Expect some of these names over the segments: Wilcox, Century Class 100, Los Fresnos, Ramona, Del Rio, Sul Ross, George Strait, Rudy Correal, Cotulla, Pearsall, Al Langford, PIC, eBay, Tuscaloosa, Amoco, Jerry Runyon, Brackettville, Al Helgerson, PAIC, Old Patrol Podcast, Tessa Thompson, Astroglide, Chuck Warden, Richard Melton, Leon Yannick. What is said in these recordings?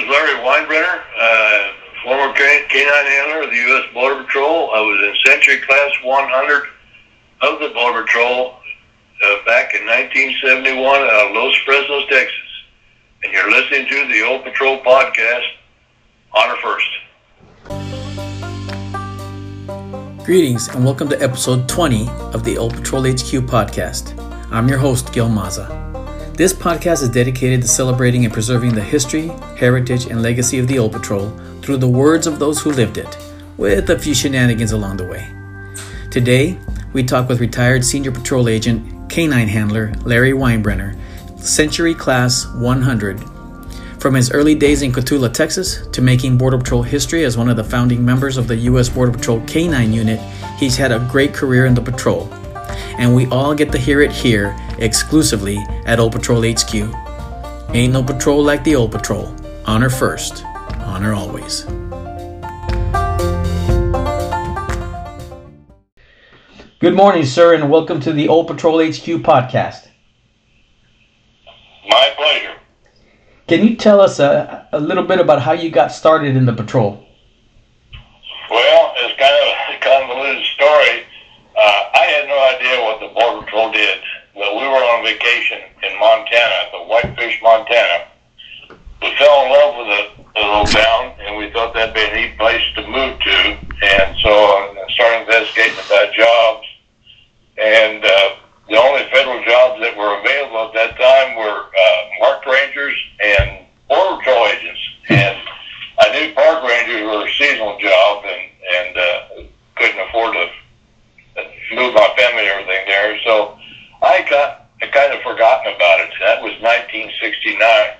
was Larry Weinbrenner, former canine handler of the U.S. Border Patrol. I was in Century Class 100 of the Border Patrol back in 1971 out of Los Fresnos, Texas. And you're listening to the Old Patrol Podcast, Honor First. Greetings and welcome to episode 20 of the Old Patrol HQ Podcast. I'm your host, Gil Mazza. This podcast is dedicated to celebrating and preserving the history, heritage, and legacy of the Old Patrol through the words of those who lived it, with a few shenanigans along the way. Today, we talk with retired senior patrol agent, canine handler, Larry Weinbrenner, Century Class 100. From his early days in Cotulla, Texas, to making Border Patrol history as one of the founding members of the U.S. Border Patrol Canine Unit, he's had a great career in the patrol. And we all get to hear it here exclusively at Old Patrol HQ. Ain't no patrol like the Old Patrol. Honor first, honor always. Good morning, sir, and welcome to the Old Patrol HQ podcast. My pleasure. Can you tell us a little bit about how you got started in the patrol? Well, it's kind of a convoluted story. I had no idea what the Border Patrol did, but we were on vacation in Montana, the Whitefish, Montana. We fell in love with a little town, and we thought that'd be a neat place to move to. And so I started investigating about jobs, and the only federal jobs that were available at that time were park rangers and Border Patrol agents. And I knew park rangers were a seasonal job, and couldn't afford to move my family and everything there, so I kind of forgotten about it. That was 1969.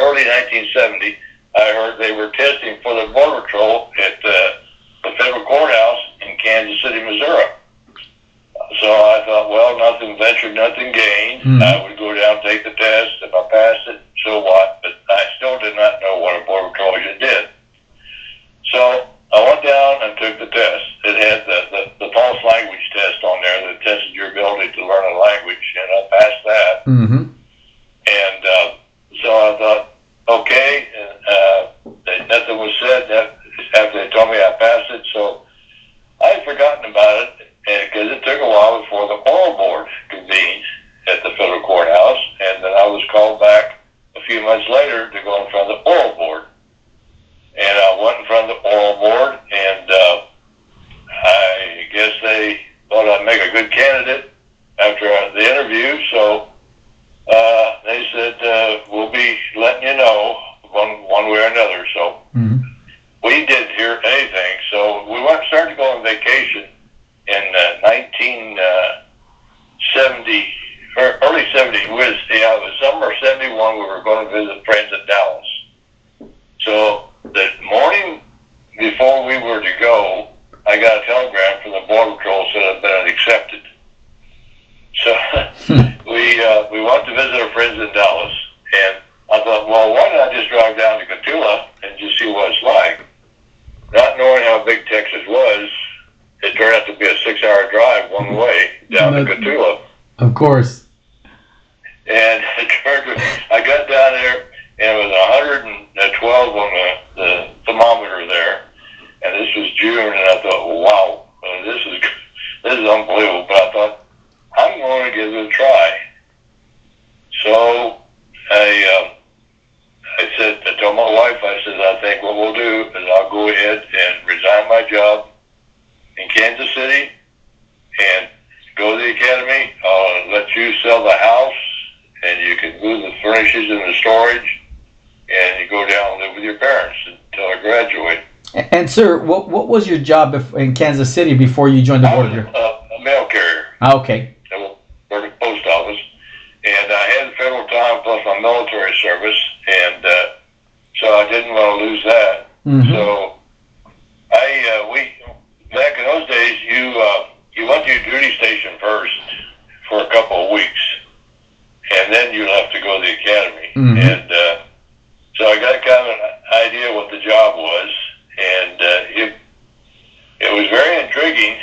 Early 1970, I heard they were testing for the Border Patrol at the federal courthouse in Kansas City, Missouri. So I thought, well, nothing ventured, nothing gained. I would go down, take the test. If I passed it, so what? But I still did not know what a Border Patrol agent did. So I went down and took the test. It had the false language test on there that tested your ability to learn a language, and I passed that. Mm-hmm. And so I thought, okay, nothing was said after they told me I passed it, so I had forgotten about it because it took a while before the oral board convened at the federal courthouse, and then I was called back a few months later to go in front of the oral board. And I went in front of the oral board, and I guess they thought I'd make a good candidate after the interview. So they said, we'll be letting you know one way or another. So we didn't hear anything. So we started to go on vacation in 1970, or early 70. It was summer of 71. We were going to visit friends in Dallas. So the morning before we were to go, I got a telegram from the Border Patrol saying I'd been accepted. So we went to visit our friends in Dallas, and I thought, well, why don't I just drive down to Cotulla and just see what it's like? Not knowing how big Texas was, it turned out to be a 6-hour drive one way down to Cotulla. Of course. And I got down there. And it was 112 on the thermometer there, and this was June. And I thought, wow, this is unbelievable. But I thought, I'm going to give it a try. So I told my wife, I think what we'll do is I'll go ahead and resign my job in Kansas City and go to the academy. I'll let you sell the house, and you can move the furnishings in the storage. And you go down and live with your parents until I graduate. And sir, what was your job in Kansas City before you joined the Border? I was a mail carrier. Okay. I worked at the post office, and I had federal time plus my military service, and so I didn't want to lose that. Mm-hmm. So we back in those days, you went to your duty station first for a couple of weeks, and then you left to go to the academy. Mm-hmm. And so I got kind of an idea what the job was, and it was very intriguing,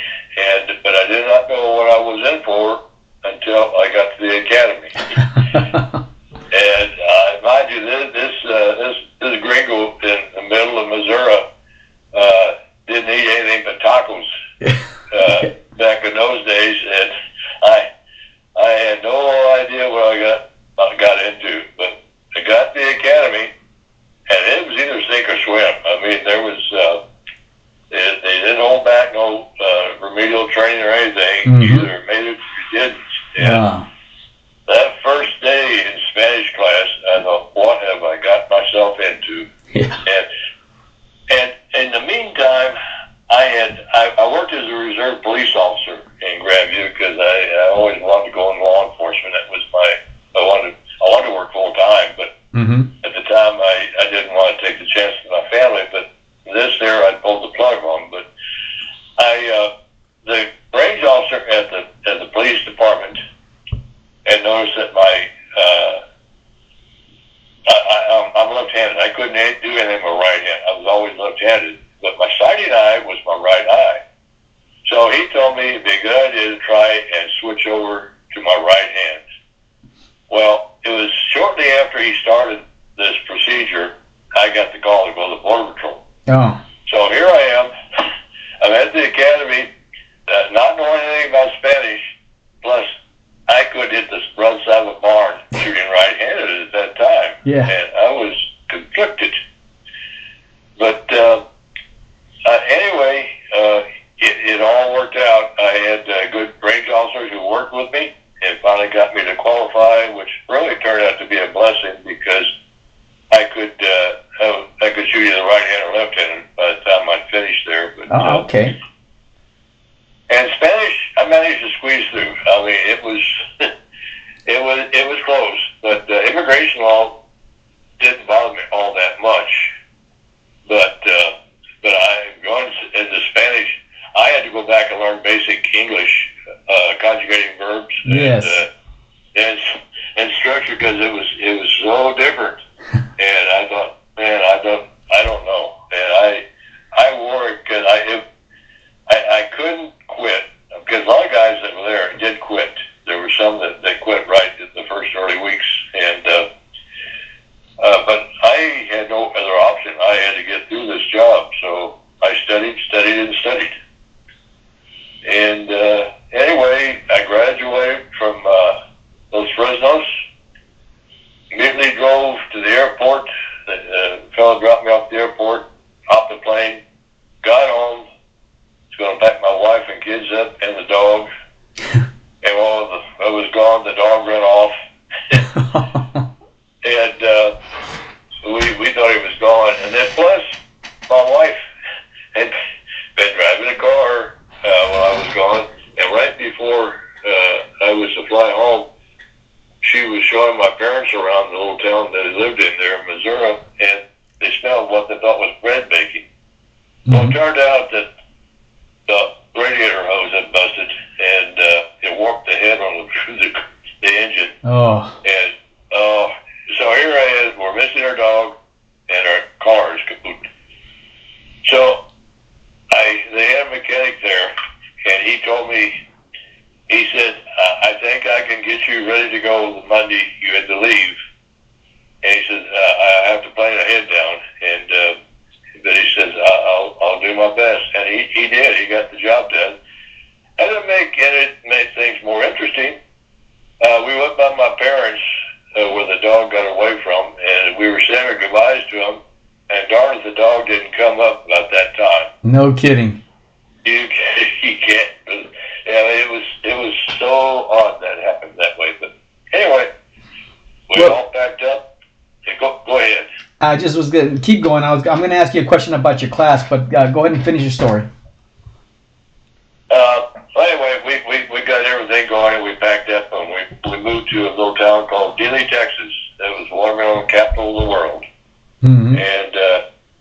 but I did not know what I was in for until until I got to the academy. And mind you, this gringo in the middle of Missouri didn't eat anything but tacos back in those days, and I had no idea what I got into, but I got to the academy, and it was either sink or swim. I mean, there was they didn't hold back no remedial training or anything. Mm-hmm. Either made it or didn't. And yeah. That first day in Spanish class, I thought, what have I got myself into? Yeah. And in the meantime, I worked as a reserve police officer in Grand View because I always wanted to go into law enforcement. That was I wanted to work full time, but mm-hmm. at the time I didn't want to take the chance with my family. But this there I pulled the plug on. But I the range officer at the police department had noticed that my I'm left-handed. I couldn't do anything with my right hand. I was always left-handed. But my sighted eye was my right eye. So he told me it'd be a good idea to try and switch over to my right hand. Well, it was shortly after he started this procedure, I got the call to go to the Border Patrol. Oh. So here I am. I'm at the academy, not knowing anything about Spanish, plus I could hit the front side of a barn shooting right-handed at that time. Yeah. And I was conflicted. But anyway, it all worked out. I had good range officers who worked with me. It finally got me to qualify, which really turned out to be a blessing because I could shoot either right-handed or left-handed by the time I'd finished there. But, okay. And Spanish, I managed to squeeze through. I mean, it was close, but immigration law didn't bother me all that much. But I going into Spanish. I had to go back and learn basic English, conjugating verbs, yes. and structure because it was so different. And I thought, man, I don't know. And I wore it because I couldn't quit because a lot of guys that were there did quit. There were some that quit right in the first early weeks, and but I had no other option. I had to get through this job, so I studied. And anyway, I graduated from Los Fresnos, immediately drove to the airport. The fellow dropped me off at the airport, hopped the plane, got home, was going to pack my wife and kids up and the dog. And while I was gone, the dog ran off. And we thought he was gone. And then plus, my wife had been driving a car while I was gone, and right before I was to fly home, she was showing my parents around the little town that I lived in there in Missouri, and they smelled what they thought was bread baking. Mm-hmm. Well, it turned out that the radiator hose had busted, and it warped the head on the engine. Oh. And so here I am, we're missing our dog, and our car is kaput. So they had a mechanic there, and he told me, he said, I think I can get you ready to go Monday. You had to leave. And he said, I have to plane ahead down. And but he says, I'll do my best. And he did. He got the job done. And it made things more interesting. We went by my parents where the dog got away from, and we were saying our goodbyes to him. And darn if the dog didn't come up about that time. No kidding. You can't. I mean, it was so odd that happened that way. But anyway, all packed up. Go ahead. I just was going to keep going. I'm going to ask you a question about your class, but go ahead and finish your story. Anyway, we got everything going, and we packed up, and we moved to a little town called Dilley, Texas. That was the watermelon capital of the world. Mm-hmm. And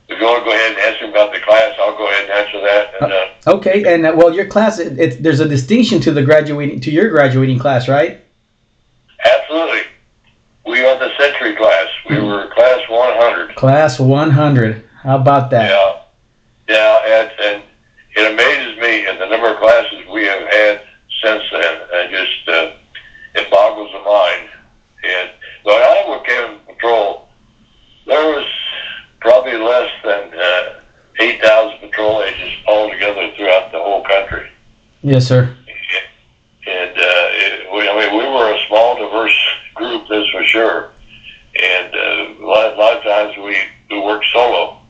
if you want to go ahead and answer about the class, I'll go ahead and answer that. And, okay, and your class, there's a distinction to your graduating class, right? Absolutely. We are the Century class. We were class 100. Class 100. How about that? Yeah, and it amazes me at the number of classes we have had since then. I just Yes, sir. And we were a small, diverse group, that's for sure. And a lot of times we worked solo.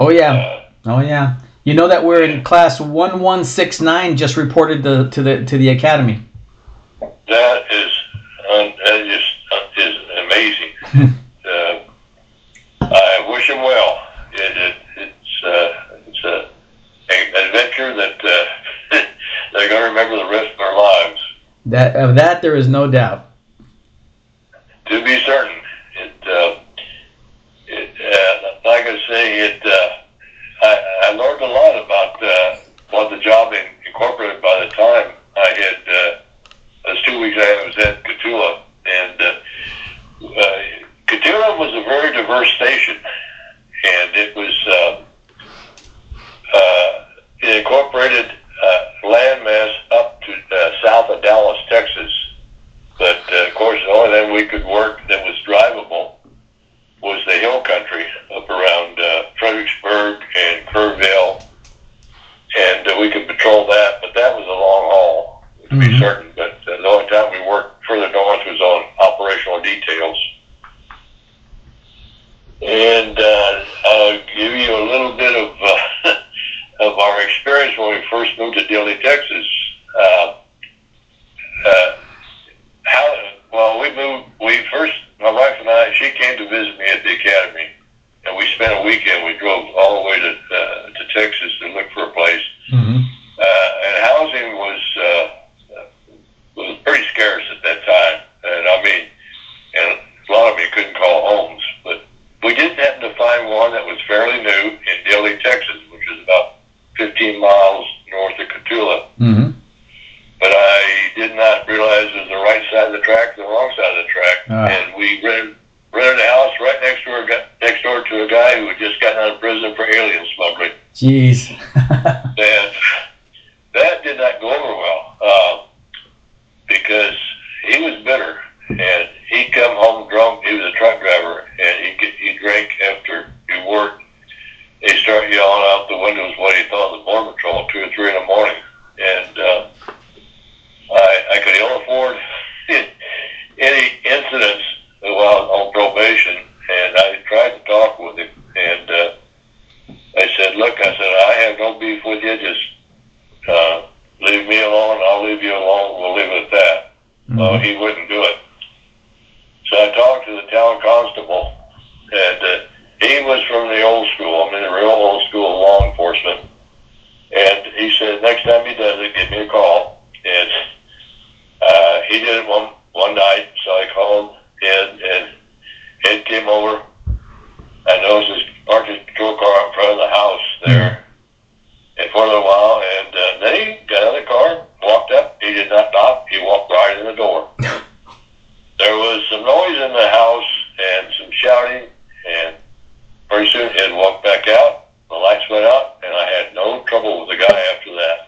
Oh yeah. You know that we're in class 1169. Just reported to the academy. That is amazing. I wish him well. It's an adventure that they're going to remember the rest of their lives. That of that there is no doubt. To be certain, like I say, I learned a lot about what the job incorporated by the time I had. That's 2 weeks I was at Cotulla, and Cotulla was a very diverse station, and it was it incorporated landmass up to south of Dallas, Texas. But of course, the only thing we could work that was drivable was the hill country up around Fredericksburg and Kerrville, and we could patrol that. But that was a long haul. To be certain, but the only time we worked further north was on operational details. And I'll give you a little bit of of our experience when we first moved to Dilley, Texas. My wife and I, she came to visit me at the academy, and we spent a weekend. We drove all the way to Texas to look for a place. Mm-hmm. And housing was pretty scarce at that time, and a lot of you couldn't call homes, but we did happen to find one that was fairly new in Dilley, Texas, which is about 15 miles north of Cotulla. Mm-hmm. But I did not realize it was the right side of the track, the wrong side of the track, and we rented a house right next door to a guy who had just gotten out of prison for alien smuggling. Jeez. And that did not go over well. Because he was bitter, and he come home drunk. He was a truck driver, and he drank after he worked. He started yelling out the windows what he thought the Border Patrol at 2 or 3 in the morning, and I could ill afford any incidents while on probation. And I tried to talk with him, and I said, "Look, I have no beef with you. Just leave me alone, I'll leave you alone, we'll leave it at that." Mm-hmm. He wouldn't do it. So I talked to the town constable, and he was from the old school, the real old school law enforcement, and he said, next time he does it, give me a call. And he did it one night, so I called Ed, and Ed came over. I noticed his parked patrol car in front of the house there. Mm-hmm. And for a little while, and then he got out of the car, walked up. He did not knock. He walked right in the door. There was some noise in the house and some shouting, and pretty soon Ed walked back out. The lights went out, and I had no trouble with the guy after that.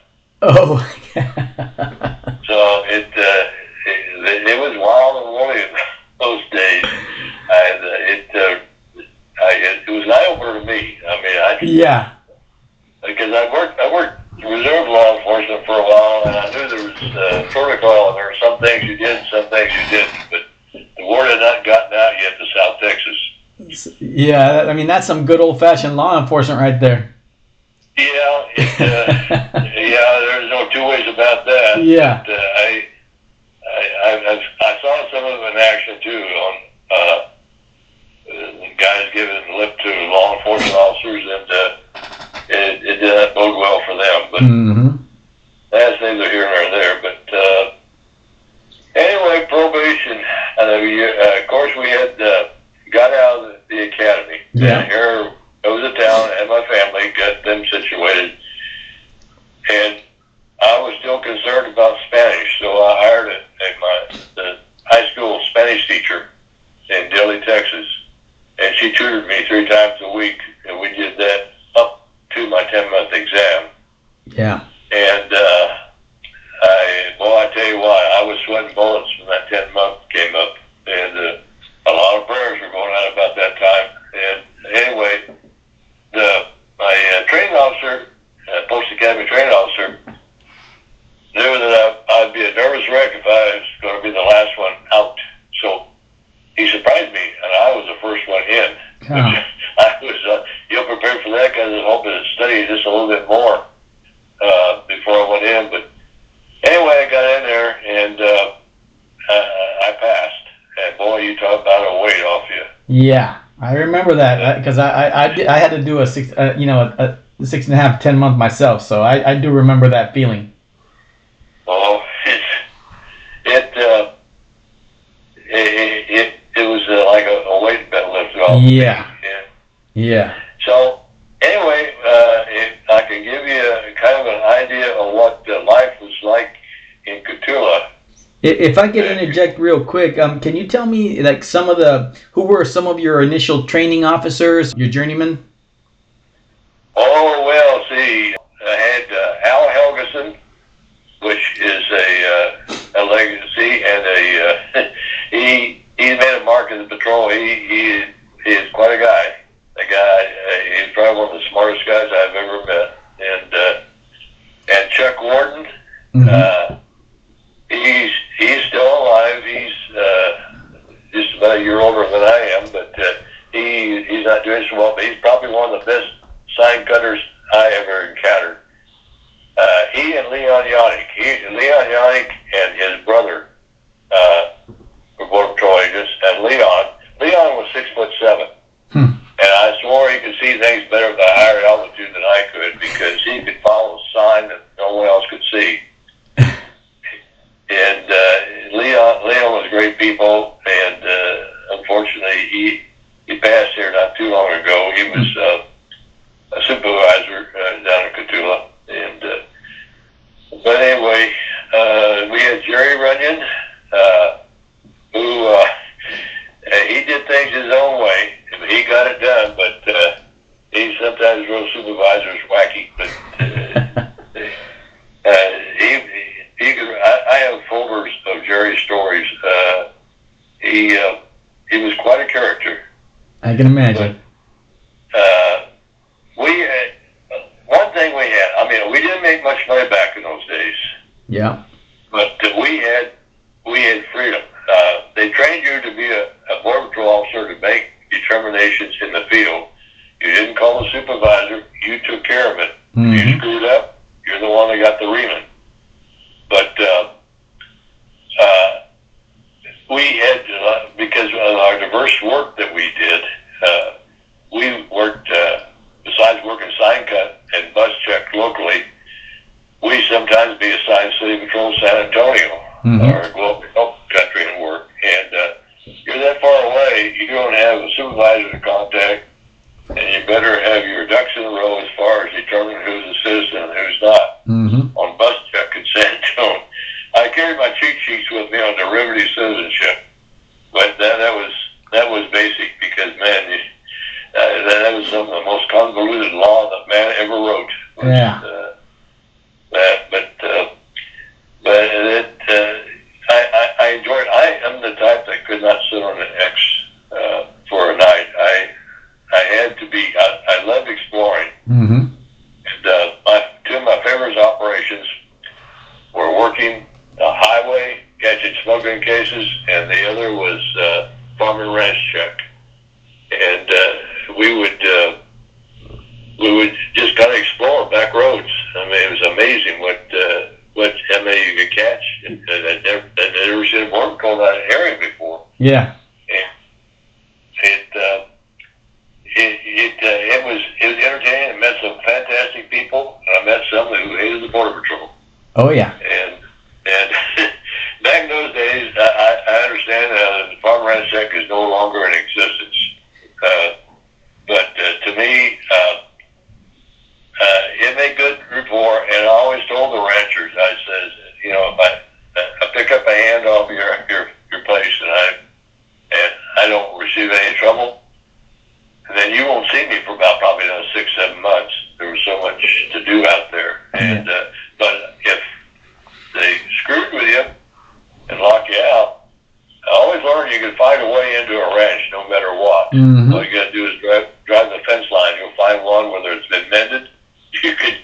Oh. So it was wild and woolly in those days. It was an eye-opener to me. Yeah. Because I worked reserve law enforcement for a while, and I knew there was protocol, and there were some things you did and some things you didn't, but the word had not gotten out yet to South Texas. Yeah, that's some good old-fashioned law enforcement right there. Yeah, there's no two ways about that. Yeah. But, I saw some of them in action, too, on guys giving lip to law enforcement officers, and it did not bode well for them, but that's neither here nor there. But anyway, probation. Of course, we had got out of the academy. Yeah. And here I was in town, and my family got them situated, and I was still concerned about Spanish, so I hired my high school Spanish teacher in Dilley, Texas, and she tutored me 3 times a week, and we did that up to my 10-month exam. Yeah. And I tell you what, I was sweating bullets when that 10-month came up, and a lot of prayers were going out about that time. And anyway, my training officer, post academy training officer, knew Yeah. I was ill prepared for that because I was hoping to study just a little bit more before I went in. But anyway, I got in there and I passed. And boy, you talk about a weight off you. Yeah, I remember that because I had to do a 6.5, 10-month myself, so I do remember that feeling. Oh, it was like a weight that lifted off. Yeah. Yeah. So anyway, if I can give you kind of an idea of what life was like in Cotulla. If I could interject real quick, can you tell me like who were some of your initial training officers, your journeymen? Oh, well, see, I had Al Helgerson, which is a legacy, and he made a mark in the patrol. He is quite a guy. He's probably one of the smartest guys I've ever met. And Chuck Warden, mm-hmm. He's still alive. He's just about a year older than I am, but he's not doing so well. But he's probably one of the best sign cutters I ever encountered. He and Leon Yannick. Leon Yannick and his brother were both patrol agents. And Leon was 6'7". And I swore he could see things better at a higher altitude than I could because he could follow a sign that no one else could see. And Leon was great people, and unfortunately he passed here not too long ago. He was a supervisor down in Cotulla, and but anyway, we had Jerry Runyon, who he did things his own way. He got it done, but he sometimes drove supervisors wacky. But I have folders of Jerry's stories. He was quite a character. I can imagine. But, we didn't make much money back in those days. Yeah. But we had freedom. They trained you to be a Border Patrol officer to make determinations in the field. You didn't call the supervisor. You took care of it. Mm-hmm. If you screwed up, you're the one that got the reaming. But we had, because of our diverse work that we did, we worked, besides working sign cut and bus check locally, we sometimes be assigned City Patrol San Antonio, mm-hmm. or Global Country and work. And you're that far away, you don't have a supervisor to contact, and you better have your ducks in a row as far as determining who's a citizen and who's not. Mm-hmm. On bus check in San Antonio, I carried my cheat sheets with me on derivative citizenship, but that was basic because that was some of the most convoluted law that man ever wrote. Yeah. I enjoyed. I am the type that could not sit on an X for a night. I had to be. I loved exploring. Mm-hmm. And two of my favorite operations were working the highway, catching smuggling cases, and the other was farm and ranch check. And we would just kind of explore back roads. I mean, it was amazing what how many you could catch. And I'd never seen a border patrol out of area before. Yeah. And it was entertaining. I met some fantastic people, and I met some who hated the Border Patrol. Oh yeah. And back in those days, I understand that the farm ranch check is no longer in existence. But to me, it made good rapport, and I always told the ranchers, I says, you know, if I pick up a hand off your place, and I don't receive any trouble, then you won't see me for about probably another 6-7 months. There was so much to do out there, and but if they screwed with you and locked you out. I always learned you can find a way into a ranch no matter what. Mm-hmm. All you got to do is drive the fence line. You'll find one, whether it's been mended. You could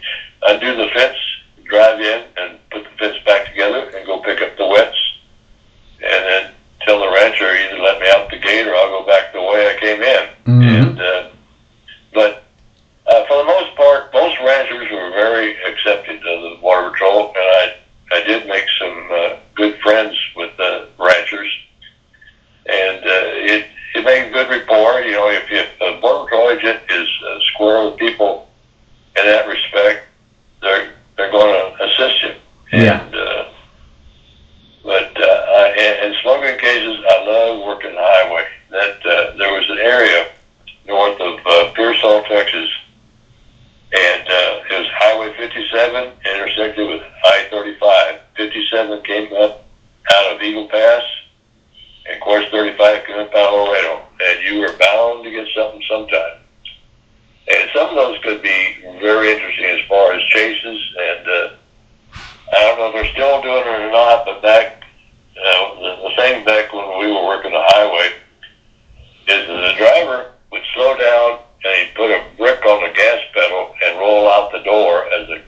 undo the fence, drive in, and put the fence back together and go pick up the wets. And then tell the rancher, either let me out the gate or I'll go back the way I came in. Mm-hmm. And budget is square with people in that respect, they're going to assist you. Yeah. But in smuggling cases, I love working the highway. There was an area north of Pearsall, Texas, and it was Highway 57 intersected with I-35. 57 came up out of Eagle Pass, and of course 35 came up out of Laredo, and you were bound to get something sometime. And some of those could be very interesting as far as chases, and I don't know if they're still doing it or not, but back when we were working the highway, is that the driver would slow down and he'd put a brick on the gas pedal and roll out the door as the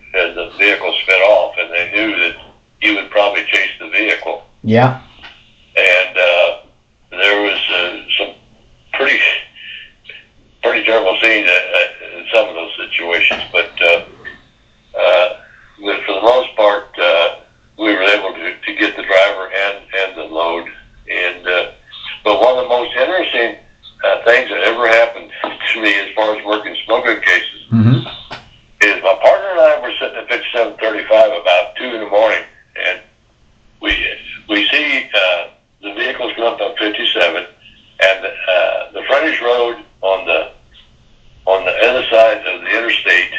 vehicle sped off, and they knew that he would probably chase the vehicle. Yeah. And there was some pretty terrible scenes in some of those situations, but for the most part, we were able to get the driver and the load. And but one of the most interesting things that ever happened to me as far as working smuggling cases, mm-hmm. is my partner and I were sitting at 5735 about 2 a.m, and we see the vehicles come up on 57, and the frontage road on the other side of the interstate,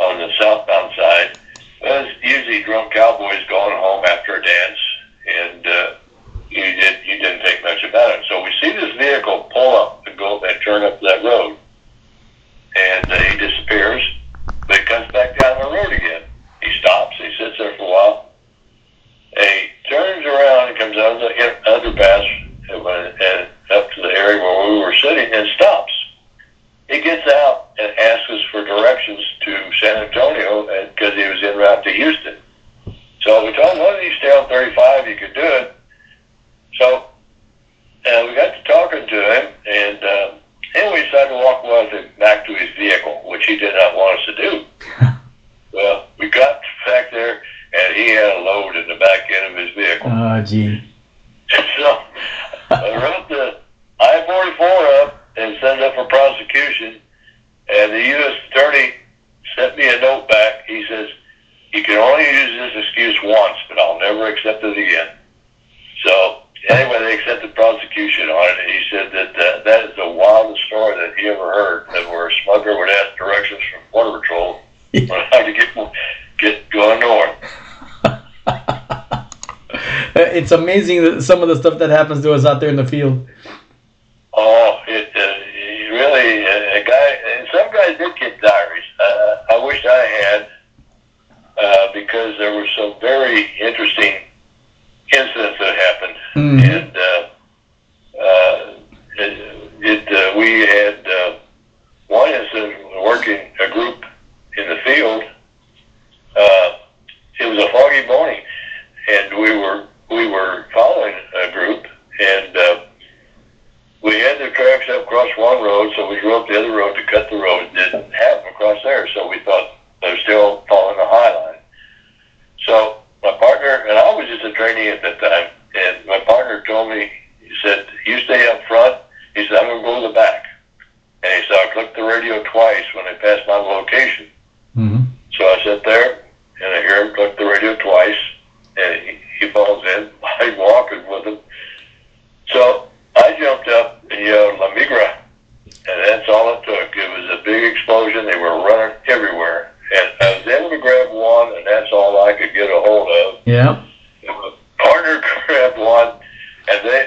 on the southbound side, was usually drunk cowboys going home after a dance, and you didn't think much about it. So we see this vehicle pull up and go and turn up that road, and he disappears, but he comes back down the road again. He stops, he sits there for a while, and he turns around and comes out of the underpass and up to the area where we were sitting and stops. He gets out and asks us for directions to San Antonio because he was en route to Houston. So we told him, why don't you stay on 35? You could do it. So we got to talking to him, and we decided to walk back to his vehicle, which he did not want us to do. Well, we got back there, and he had a load in the back end of his vehicle. Oh, gee. So I wrote the I-44 up and sent up for prosecution, and the U.S. attorney sent me a note back. He says, you can only use this excuse once, but I'll never accept it again. So anyway, they accepted prosecution on it, and he said that is the wildest story that he ever heard, that where a smuggler would ask directions from Border Patrol on how to get going north. It's amazing that some of the stuff that happens to us out there in the field. Oh, some guys did get diaries. I wish I had, because there were some very interesting incidents that happened. Mm-hmm. And we had one incident working a group in the field. It was a foggy morning, and we were following a group, and we had the tracks up across one road, so we drove up the other road to cut the road. It didn't have them across there, so we thought they were still following the high line. So my partner, and I was just a trainee at that time, and my partner told me, he said, you stay up front. He said, I'm going to go to the back. And he said, I clicked the radio twice when they passed my location. Mm-hmm. So I sit there, and I hear him click the radio twice, and he falls in. I'm walking with him. So I jumped up and yelled, La Migra, and that's all it took. It was a big explosion. They were running everywhere. And I was able to grab one, and that's all I could get a hold of. Yeah. My partner grabbed one,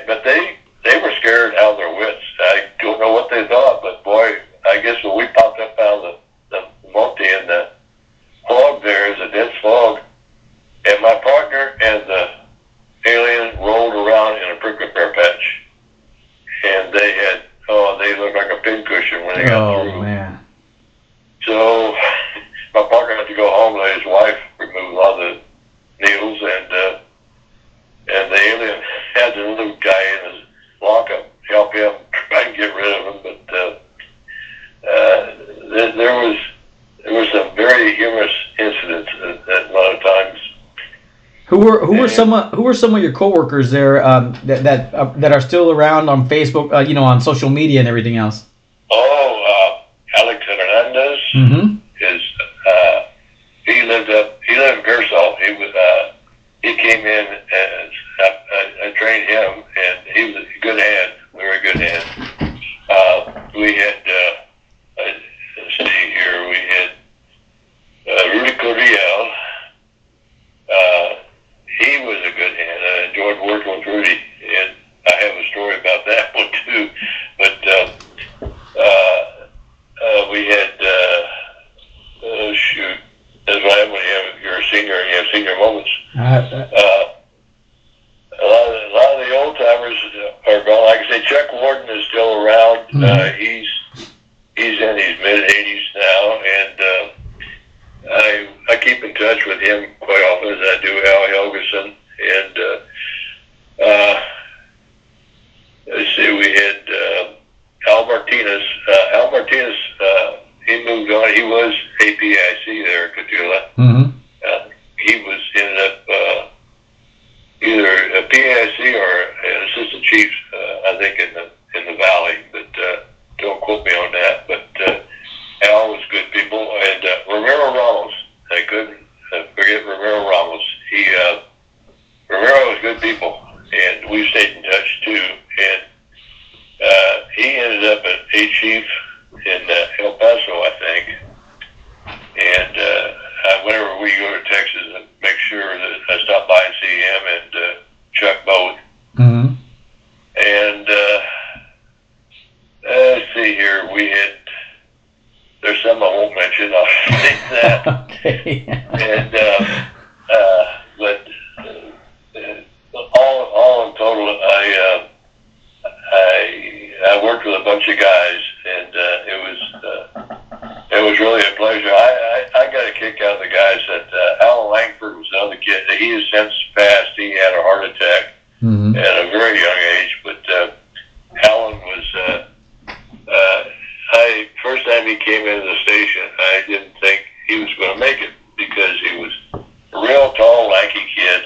but they were scared out of their wits. I don't know what they thought, but boy, I guess when we popped up out of the multi and the fog there is a dense fog, and my partner and the alien rolled around in a prickly pear patch. And they had, they looked like a pincushion when they got through. Oh, man. So my partner had to go home and let his wife remove all the needles, and the alien had the little guy in his lockup help him try and get rid of him. But there was some very humorous incidents at a lot of times. Who were some of your coworkers there that are still around on Facebook, on social media and everything else? Oh, Mm-hmm. He lived in Pearsall. He came in and I trained him, and he was a good hand, very good hand. We had let's see here, we had Rudy Correal. He was a good hand. I enjoyed working with Rudy, and I have a story about that one too. But we had oh shoot, that's what happens when you're a senior and you have senior moments. A lot of the old timers are gone. Like I say, Chuck Warden is still around. Mm-hmm. He's in his mid-80s now, and I keep in touch with him quite often, as I do Al Helgerson. And let's see, we had Al Martinez. Al Martinez, he moved on. He was APIC there at Cotulla. Mm-hmm. He was ended up either a PIC or an assistant chief, I think, in the valley. But don't quote me on that. But Al was good people, and Romero Ramos. I couldn't forget Romero Ramos. Romero was good people, and we stayed in touch too. And he ended up a chief in El Paso, I think. And whenever we go to Texas, I make sure that I stop by and see him and Chuck both. Mm-hmm. And let's see here, we had. There's some I won't mention. I'll save that. Okay. And but all in total, I worked with a bunch of guys, and it was really a pleasure. I got a kick out of the guys that Al Langford was another kid. He has since passed. He had a heart attack mm-hmm. at a very young age, but Alan was. First time he came into the station, I didn't think he was going to make it because he was a real tall, lanky kid,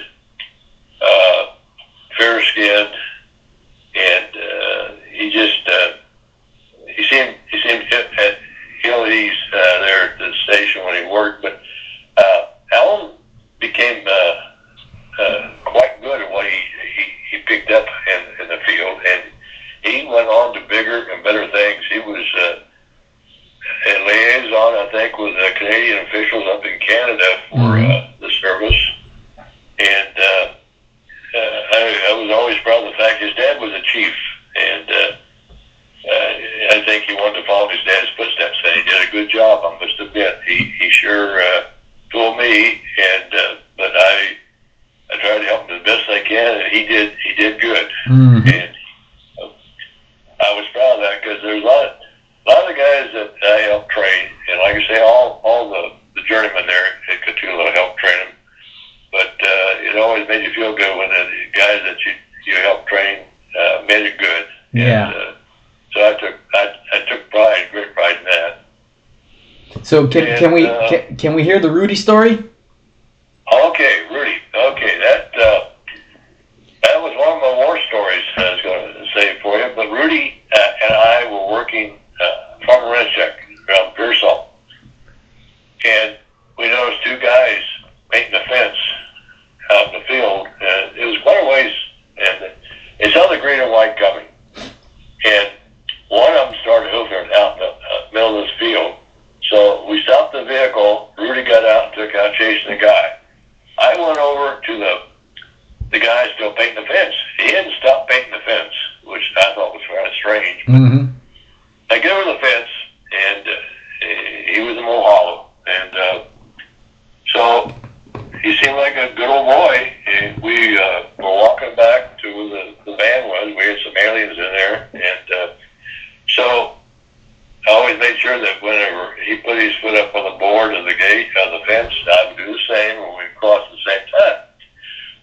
fair-skinned, and he seemed at ill ease there at the station when he worked. But Alan became quite good at what he picked up in the field, and he went on to bigger and better things. He was a liaison, I think, with Canadian officials up in Canada for the service. And I was always proud of the fact his dad was a chief. And I think he wanted to follow his dad's footsteps. And he did a good job, I must admit. He sure told me, and but I tried to help him the best I can, and he did good. Mm-hmm. And I was proud of that because there's a lot of guys that I helped train, and like I say, all the journeymen there at Cotulla helped train them. But it always made you feel good when the guys that you helped train made it good. Yeah. And, so I took pride, great pride in that. So can we hear the Rudy story? Okay, Rudy. Okay, that was one of my war stories I was going to say for you. But Rudy and I were working from Rencheck around Pearsall, and we noticed two guys painting a fence out in the field. It was quite a ways, and they saw the green and white coming. And one of them started hoofing out in the middle of this field. So we stopped the vehicle. Rudy got out and took out chasing the guy. I went over to the guy still painting the fence. He hadn't stopped painting the fence, which I thought was kind of strange. But mm-hmm. I get over the fence, and he was a Mohalo. And so he seemed like a good old boy. And we were walking back to where the van was. We had some aliens in there. And so I always made sure that whenever he put his foot up on the board of the gate, of the fence, I would do the same, and we'd cross at the same time.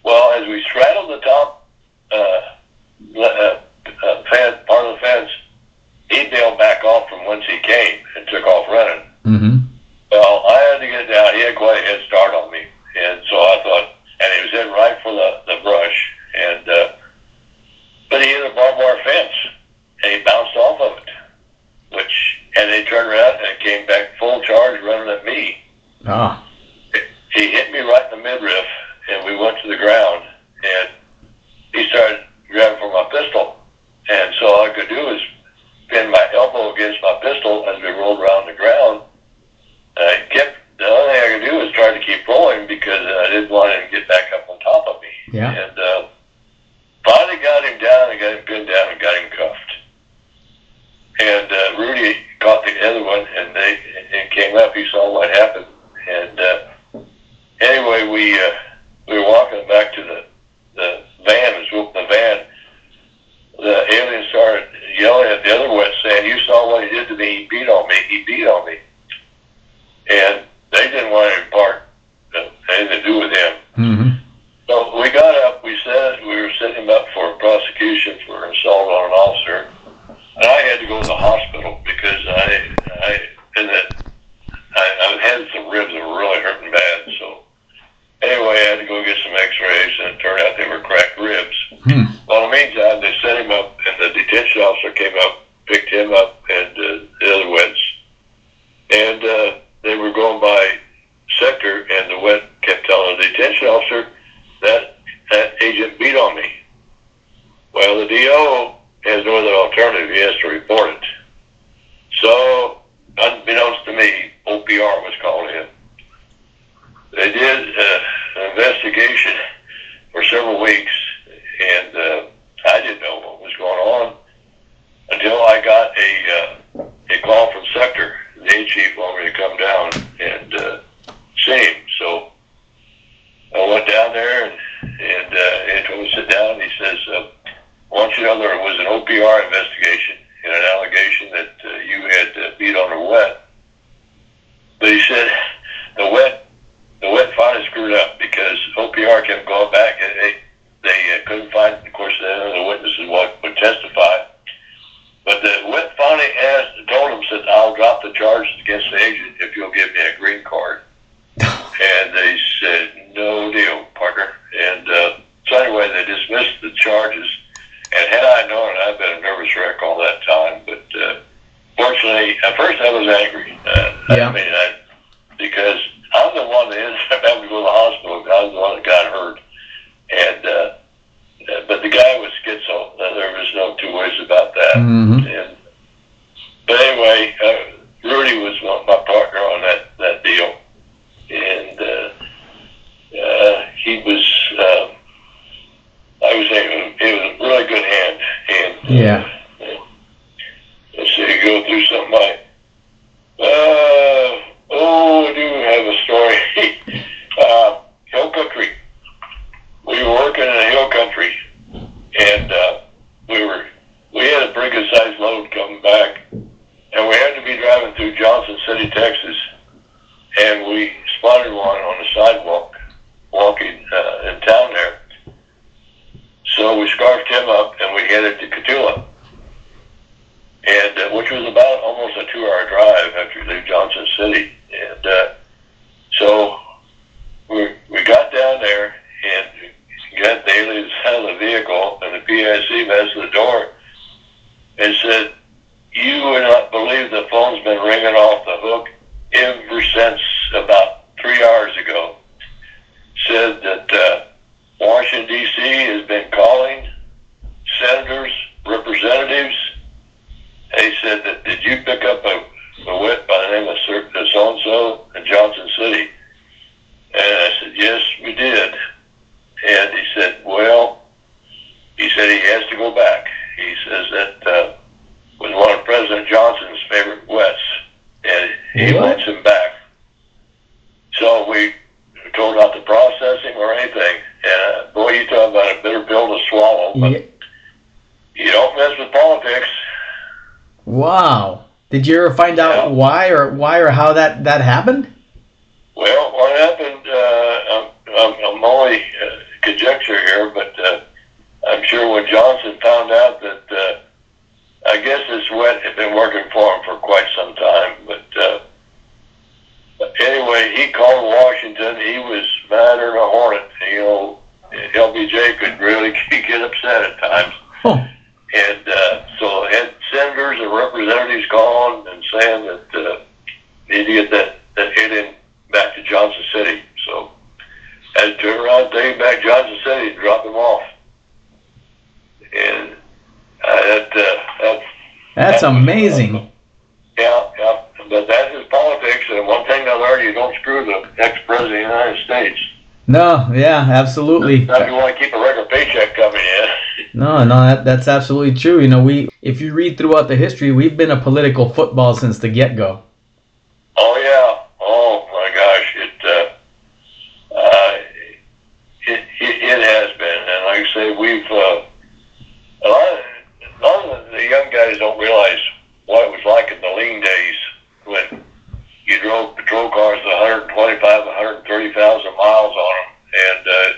Well, as we straddled the top part of the fence, he bailed back off from whence he came and took off running. Mm-hmm. Well, I had to get down. He had quite a head start on me. And so I thought, and he was in right for the brush. And but he hit a barbed wire fence, and he bounced off of it. And they turned around and came back full charge. Ah. He hit me right in the midriff, and we went to the ground, and he started grabbing for my pistol. And so all I could do is pin my elbow against my pistol as we rolled around the ground. And the only thing I could do was try to keep rolling because I didn't want him to get back up on top of me. Yeah. And finally got him down and got him pinned down and got him cuffed. And Rudy caught the other one, and it came up. He saw what happened. And anyway, we were walking back to the van. As we opened the van, the alien started yelling at the other one, saying, "You saw what he did to me. He beat on me. He beat on me." And they didn't want any part, anything to do with him. Mm-hmm. So we got up. We said we were setting him up for prosecution for assault on an officer. And I had to go to the hospital because I had some ribs that were really hurting bad. So anyway, I had to go get some x-rays, and it turned out they were cracked ribs. Hmm. Well, in the meantime, they set him up, and the detention officer came up, picked him up, and the other wets. And they were going by sector, and the wet kept telling the detention officer, that agent beat on me. Well, the DO has no other alternative. He has to report it. So, unbeknownst to me, OPR was called in. They did an investigation for several weeks, and I didn't know what was going on until I got a call from sector. The A chief wanted me to come down and see him. So I went down there, and he told me to sit down, and he says, I want you to know there was an OPR investigation and an allegation that you had beat on a wet. But he said the wet finally screwed up because OPR kept going back, and they couldn't find. Of course, the other witnesses would testify. But the wet finally told him, "I'll drop the charges against the agent if you'll give me a green card." And they said, "No deal, Parker." And so anyway, they dismissed the charges. And had I known it, I'd been a nervous wreck all that time. But fortunately, at first I was angry. Because I'm the one that ended up having to go to the hospital. I was the one that got hurt. And but the guy was schizo. There was no two ways about that. Mm-hmm. And but anyway, Rudy was my partner on that deal, and he was. I would say it was a really good hand. And, yeah. Let's see, go through something like, I do have a story. Hill country. We were working in the hill country, and we had a pretty good sized load coming back, and we had to be driving through Johnson City, Texas, and we spotted one on the sidewalk walking in town there. So we scarfed him up, and we headed to Cotulla, and which was about almost a 2-hour drive after we leave Johnson City. And so we got down there and got the aliens out of the vehicle, and the PIC messed the door and said, "You would not believe the phone's been ringing off the hook ever since about 3 hours ago." Said that Washington, D.C. has been calling senators, representatives. They said that, "Did you pick up a wit by the name of so-and-so in Johnson City?" And I said, "Yes, we did." And he said, "Well," he said, "he has to go back." He says that was one of President Johnson's favorite wets, and he wants him back. So we told not to process him or anything. And boy, you talk about a bitter pill to swallow, but you don't mess with politics. Wow. Did you ever find out why or how that happened? Well, what happened, I'm only conjecture here, but I'm sure when Johnson found out that, I guess this wet had been working for him for quite some time, but anyway, he called Washington. He was madder than a hornet. You know, LBJ could really get upset at times. Oh. And so had senators and representatives calling and saying that they need to get that alien back to Johnson City. So I had a turnaround day back to Johnson City and drop him off. And that's amazing. Yeah. But that's his politics, and one thing I learned, you don't screw the ex-president of the United States. No, yeah, absolutely. If you want to keep a regular paycheck coming in. No, that's absolutely true. You know, if you read throughout the history, we've been a political football since the get-go. Oh, yeah. Oh, my gosh. It has been. And like I say, we've... a lot of the young guys don't realize what it was like in the lean days when you drove patrol cars with 125,000, 130,000 miles on them, and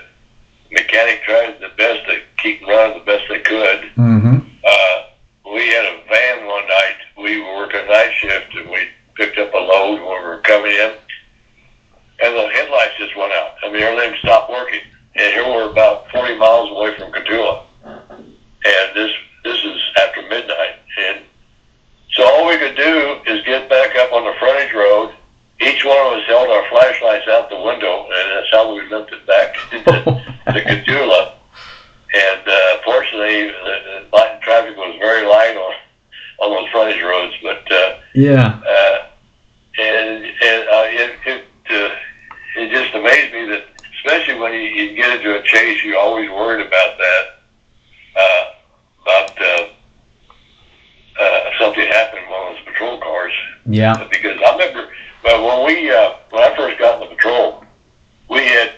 mechanic tried the best to keep them running the best they could. Mm-hmm. We had a van one night. We were working night shift, and we picked up a load when we were coming in, and the headlights just went out. I mean, everything stopped working, and here we're about 40 miles away from Cotulla, and this is after midnight, and so all we could do is get back up on the frontage road. Each one of us held our flashlights out the window, and that's how we limped it back to Cotulla. And fortunately, the traffic was very light on those frontage roads. But it just amazed me that, especially when you get into a chase, you're always worried about that, something happened while it was patrol cars. Yeah. Because I remember, when I first got in the patrol, we had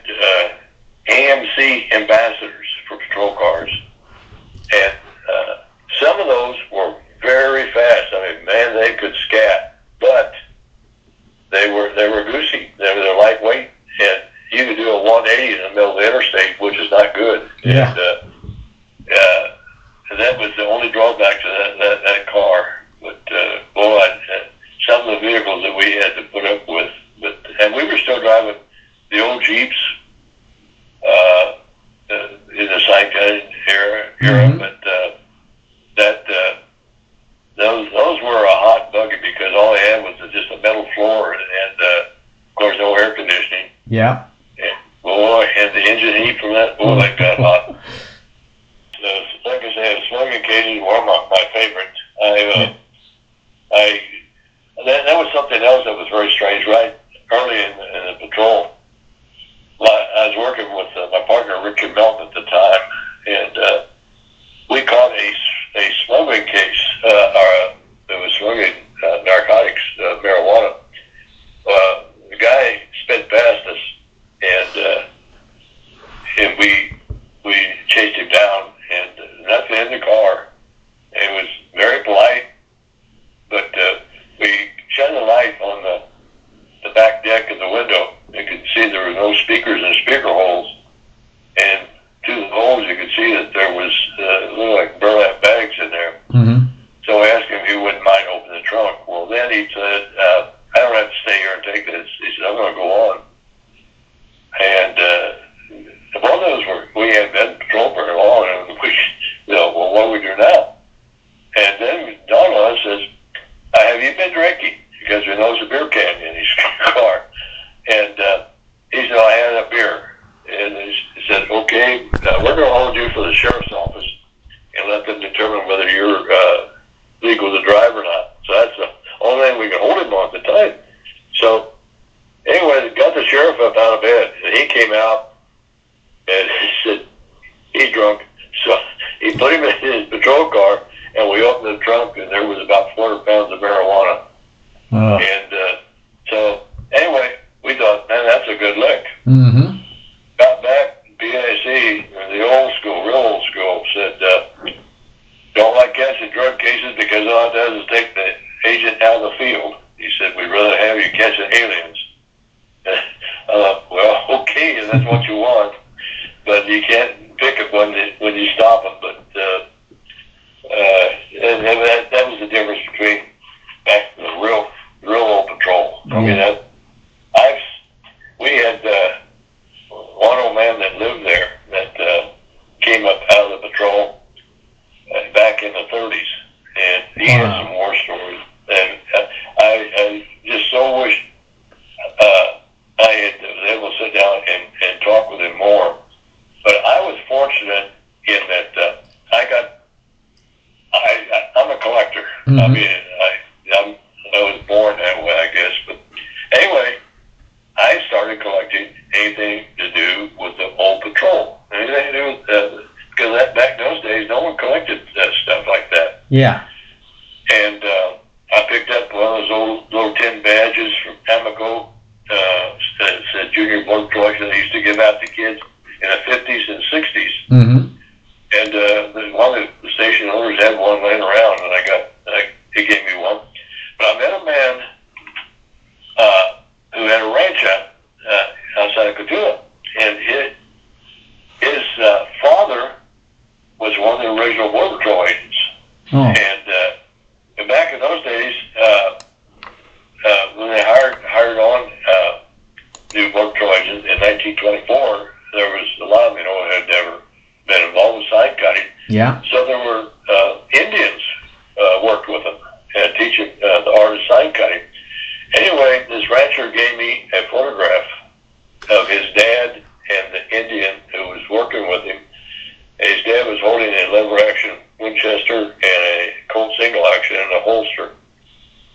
AMC ambassadors for patrol cars, and some of those were very fast. I mean, man, they could scat, but they were goosey. They're lightweight, and you could do a 180 in the middle of the interstate, which is not good. Yeah. And that was the only drawback to that car. But, boy, some of the vehicles that we had to put up with. And we were still driving the old Jeeps in the Sanka era. Mm-hmm. But those were a hot buggy because all they had was just a metal floor and of course, no air conditioning. Yeah. And, boy, and the engine heat from that, boy, that got hot. Like I said, smuggling cages were my favorite. That was something else that was very strange. Right early in the patrol, I was working with my partner Richard Melton at the time, and we caught a smuggling case, it was smuggling narcotics, marijuana. The guy sped past us, and we chased him down. And nothing in the car. It was very polite, but we shined a light on the back deck of the window. You could see there were no speakers in speaker holes, and through the holes you could see that there was looked like burlap bags in there. Mm-hmm. So I asked him if he wouldn't mind opening the trunk. Well, then he said, "I don't have to stay here and take this." He said, "I'm going to go on." And both of us we had been patrol for long, and we, well, what do we do now? And then Donna says, "Have you been drinking?" Because we know it's a beer can in his car. And he said, "I had a beer." And he said, "Okay, we're going to hold you for the sheriff's office and let them determine whether you're legal to drive or not." So that's the only thing we could hold him on at the time. So anyway, got the sheriff up out of bed, and he came out. And he said, "He's drunk." So he put him in his patrol car, and we opened the trunk, and there was about 400 pounds of marijuana. Oh. And so, anyway, we thought, man, that's a good lick. Mm-hmm. Got back, BAC, the old school, real old school, said, "Don't like catching drug cases because all it does is take the agent out of the field." He said, "We'd rather have you catching aliens." Well, okay, if that's what you want. But you can't pick it when you stop them. But and that was the difference between back to the real old patrol. Mm-hmm. I mean, we had one old man that lived there that came up out of the patrol back in the 30s, and he had some war stories. And I just so wish I had Mm-hmm. I mean, I was born that way, I guess. But anyway, I started collecting anything to do with the Old Patrol. Anything to do with because that back in those days, no one collected stuff like that. Yeah. And I picked up one of those old little tin badges from Amoco. It said Junior Blood Collection. They used to give out to kids in the 50s and 60s. Mm-hmm. And one of the station owners had one laying around, and he gave me one. But I met a man who had a ranch outside of Cotulla, and his father was one of the original Border Patrol agents. Oh. And back in those days, when they hired on new Border Patrol agents in 1924, there was a lot of them had never been involved with sign cutting. Yeah. So there were Indians worked with them and teaching the art of sign cutting. Anyway, this rancher gave me a photograph of his dad and the Indian who was working with him. And his dad was holding a lever-action Winchester and a Colt single-action in a holster.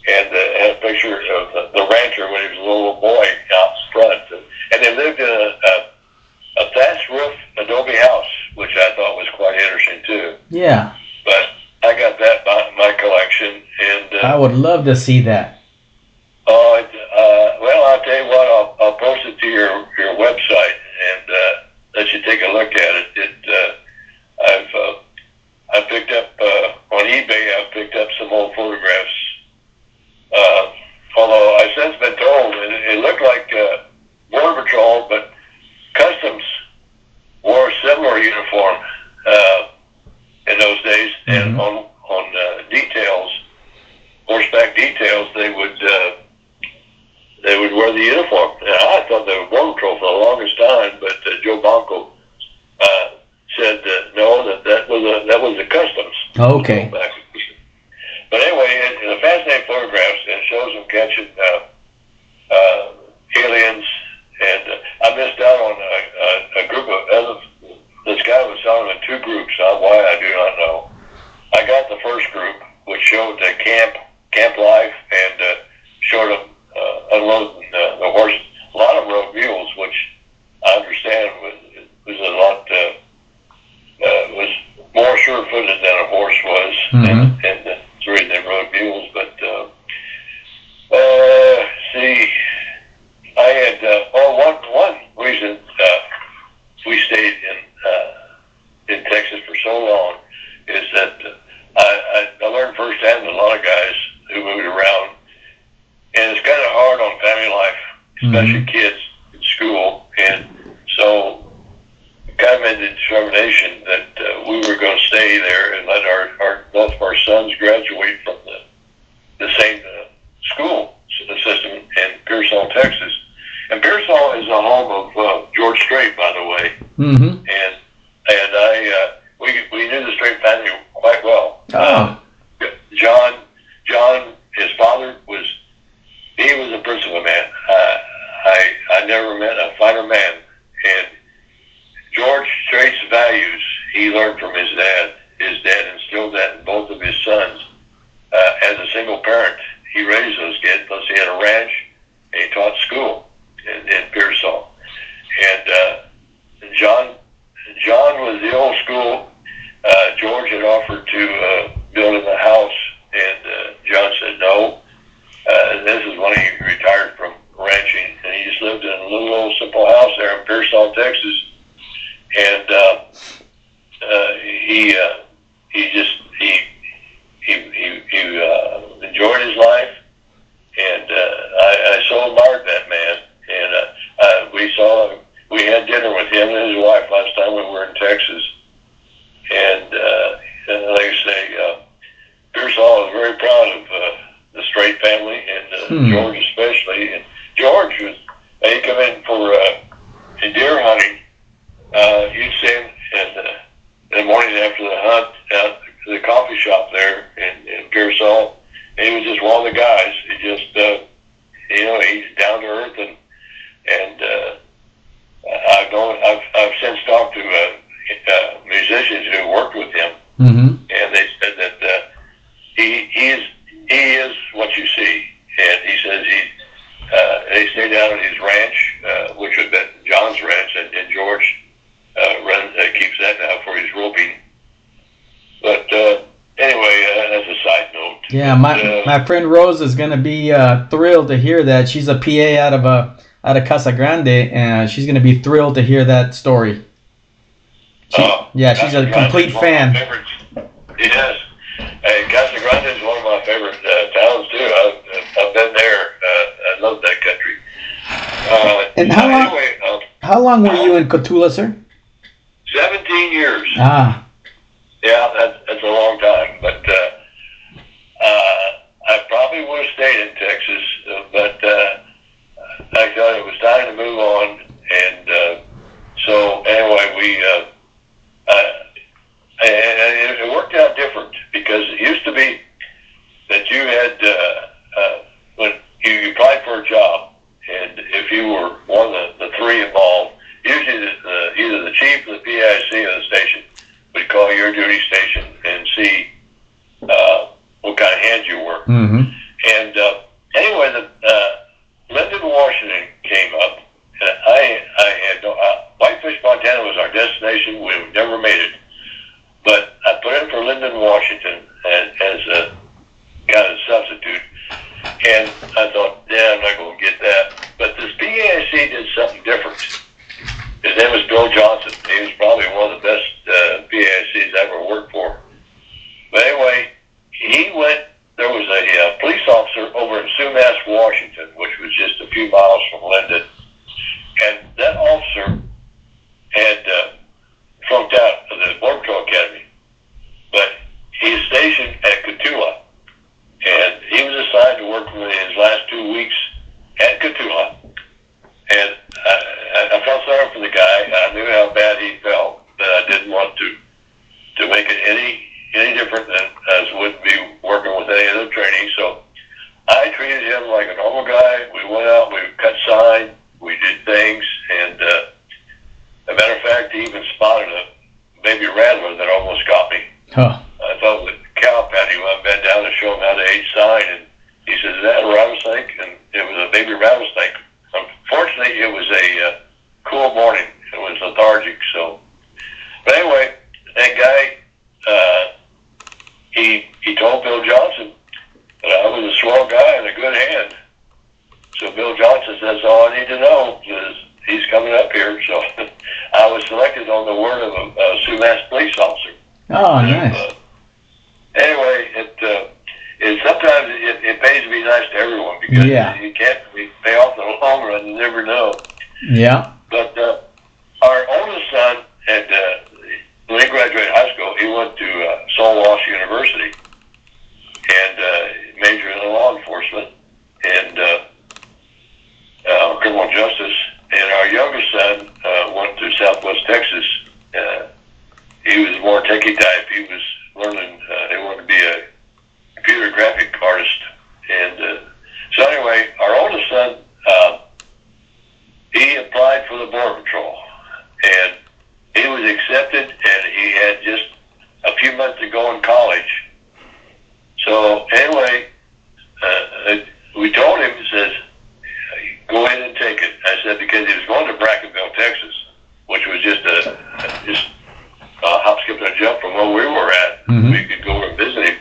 And had a picture of the rancher when he was a little boy out front. And they lived in a thatched roof adobe house, which I thought was quite interesting, too. Yeah. But I got that in my collection. And I would love to see that. Oh, well, I'll tell you what, I'll post it to your website and let you take a look at it. I picked up, on eBay, I picked up some old photographs. Although I've since been told it looked like Border Patrol, but Customs wore a similar uniform in those days, mm-hmm. and on details, horseback details, they would wear the uniform. And I thought they were Border Patrol for the longest time, but Joe Bonko said no, that was the Customs. Okay. But anyway, it's a fascinating photograph, and it shows them catching aliens. And I missed out on a group of others. This guy was selling in two groups. Why I do not know. I got the first group, which showed the camp life, and showed them unloading the horse. A lot of road mules, which I understand was a lot was more sure-footed than a horse was, mm-hmm. and three they rode mules. But I had one reason we stayed in Texas for so long is that I learned firsthand a lot of guys who moved around, and it's kind of hard on family life, especially mm-hmm. kids in school, and so I made the determination that we were going to stay there and let both of our sons graduate from the same school system in Pearsall, Texas. And Pearsall is the home of George Strait, by the way. Mm-hmm. And I we knew the Strait family quite well. Oh. John, his father was a principal man. I never met a finer man. And George Strait's values he learned from his dad. His dad instilled that in both of his sons. As a single parent, he raised those kids, plus he had a ranch, and he taught school in Pearsall. And John was the old school. George had offered to build him a house, and John said no. This is when he retired from ranching, and he just lived in a little old simple house there in Pearsall, Texas. And he enjoyed his life, and I so admired that man. And we had dinner with him and his wife last time we were in Texas. And like I say, Pearsall is very proud of the Strait family and George especially. And George he come in for deer hunting. You'd see him in the morning after the hunt at the coffee shop there in Pearsall. And he was just one of the guys. He just, he's down to earth, and I've since talked to musicians who worked with him, mm-hmm. and they said that he is Yeah, my friend Rose is gonna be thrilled to hear that. She's a PA out of Casa Grande, and she's gonna be thrilled to hear that story. She's a complete fan. Yes, and Casa Grande is one of my favorite towns too. I've been there. I love that country. How long were you in Cotulla, sir? 17 years. Ah. Yeah, that's a long time, but. I probably would have stayed in Texas, but I thought it was time to move on, and so anyway, and it worked out different, because it used to be that you had, when you applied for a job, and if you were one of the three involved, usually either the chief or the PIC of the station would call your duty station and see what kind of hand you were. Mm-hmm. And anyway, Lyndon, Washington came up. And I had no, Whitefish, Montana was our destination. We never made it. But I put in for Lyndon, Washington as a kind of substitute. And I thought, I'm not going to get that. But this PAIC did something different. His name was Bill Johnson. He was probably one of the best PAICs I ever worked for. But anyway, there was a police officer over in Sumas, Washington, which was just a few miles from Linden, and that officer had flunked out of the Border Patrol Academy, but he's stationed at Cotulla, and he was assigned to work within his last 2 weeks at Cotulla, and I felt sorry for the guy. I knew how bad he felt, but I didn't want to make it any different than as would be working with any other trainee. So I treated him like a normal guy. We went out, we cut sign, we did things, and as a matter of fact, he even spotted a baby rattler that almost got me. Huh. I thought with cow patty, I bent down to show him how to age sign, and he says, "Is that a rattlesnake?" And it was a baby rattlesnake. Unfortunately, it was a cool morning. It was lethargic, so. But anyway, that guy, he told Bill Johnson that I was a swell guy and a good hand. So Bill Johnson says, all I need to know is he's coming up here. So I was selected on the word of a Sumas police officer. Oh, nice. Anyway, sometimes it pays to be nice to everyone, because you can't pay off in the long run. You never know. Yeah. But our oldest son had... when he graduated high school, he went to Sul Ross University and majored in law enforcement and criminal justice. And our youngest son went to Southwest Texas. He was more techie type. He was learning, he wanted to be a computer graphic artist. And so anyway, our oldest son, he applied for the Border Patrol. And he was accepted, and he had just a few months to go in college. So anyway, we told him, he says, go ahead and take it. I said, because he was going to Brackettville, Texas, which was just a hop, skip, and a jump from where we were at. Mm-hmm. We could go over and visit him.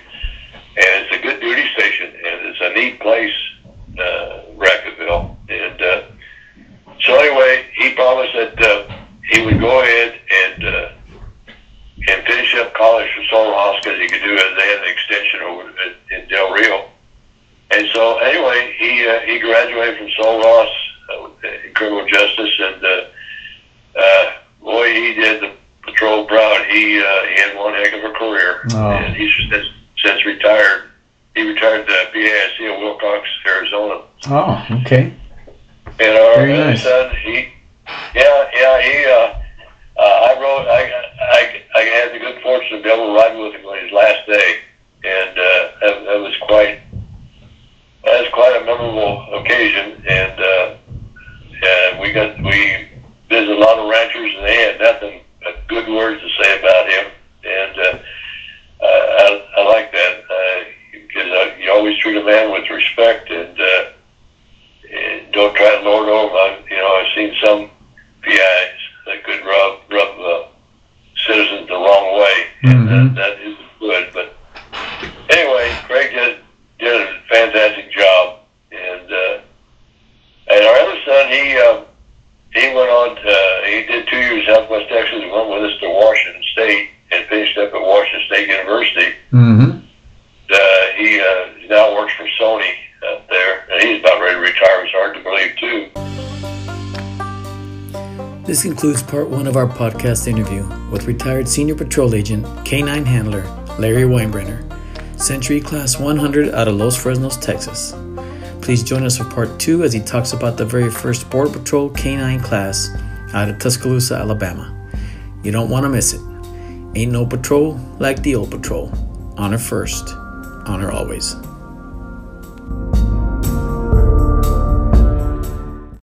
And it's a good duty station, and it's a neat place, Brackettville. And so anyway, he promised that... he would go ahead and finish up college for Sul Ross, because he could do it. They had an extension over in Del Rio, and so anyway, he graduated from Sul Ross in criminal justice, and boy, he did the patrol proud. He had one heck of a career, and he's since retired. He retired to PAIC in Wilcox, Arizona. Oh, okay. And our very nice son, he. Yeah, he, I had the good fortune to be able to ride with him on his last day, and that was quite a memorable occasion, and we visited a lot of ranchers, and they had nothing but good words to say about him, and I like that, because you always treat a man with respect, and don't try to lord over him. I've seen some PIs that could rub citizens the wrong way, and that isn't good. But anyway, Craig Mm-hmm. He now works for Sony up there, and he's about ready to retire. It's hard to believe, too. This concludes part one of our podcast interview with retired senior patrol agent, K-9 handler, Larry Weinbrenner, Century Class 100 out of Los Fresnos, Texas. Please join us for part two as he talks about the very first Border Patrol K-9 class out of Tuscaloosa, Alabama. You don't want to miss it. Ain't no patrol like the old patrol. Honor first, honor always.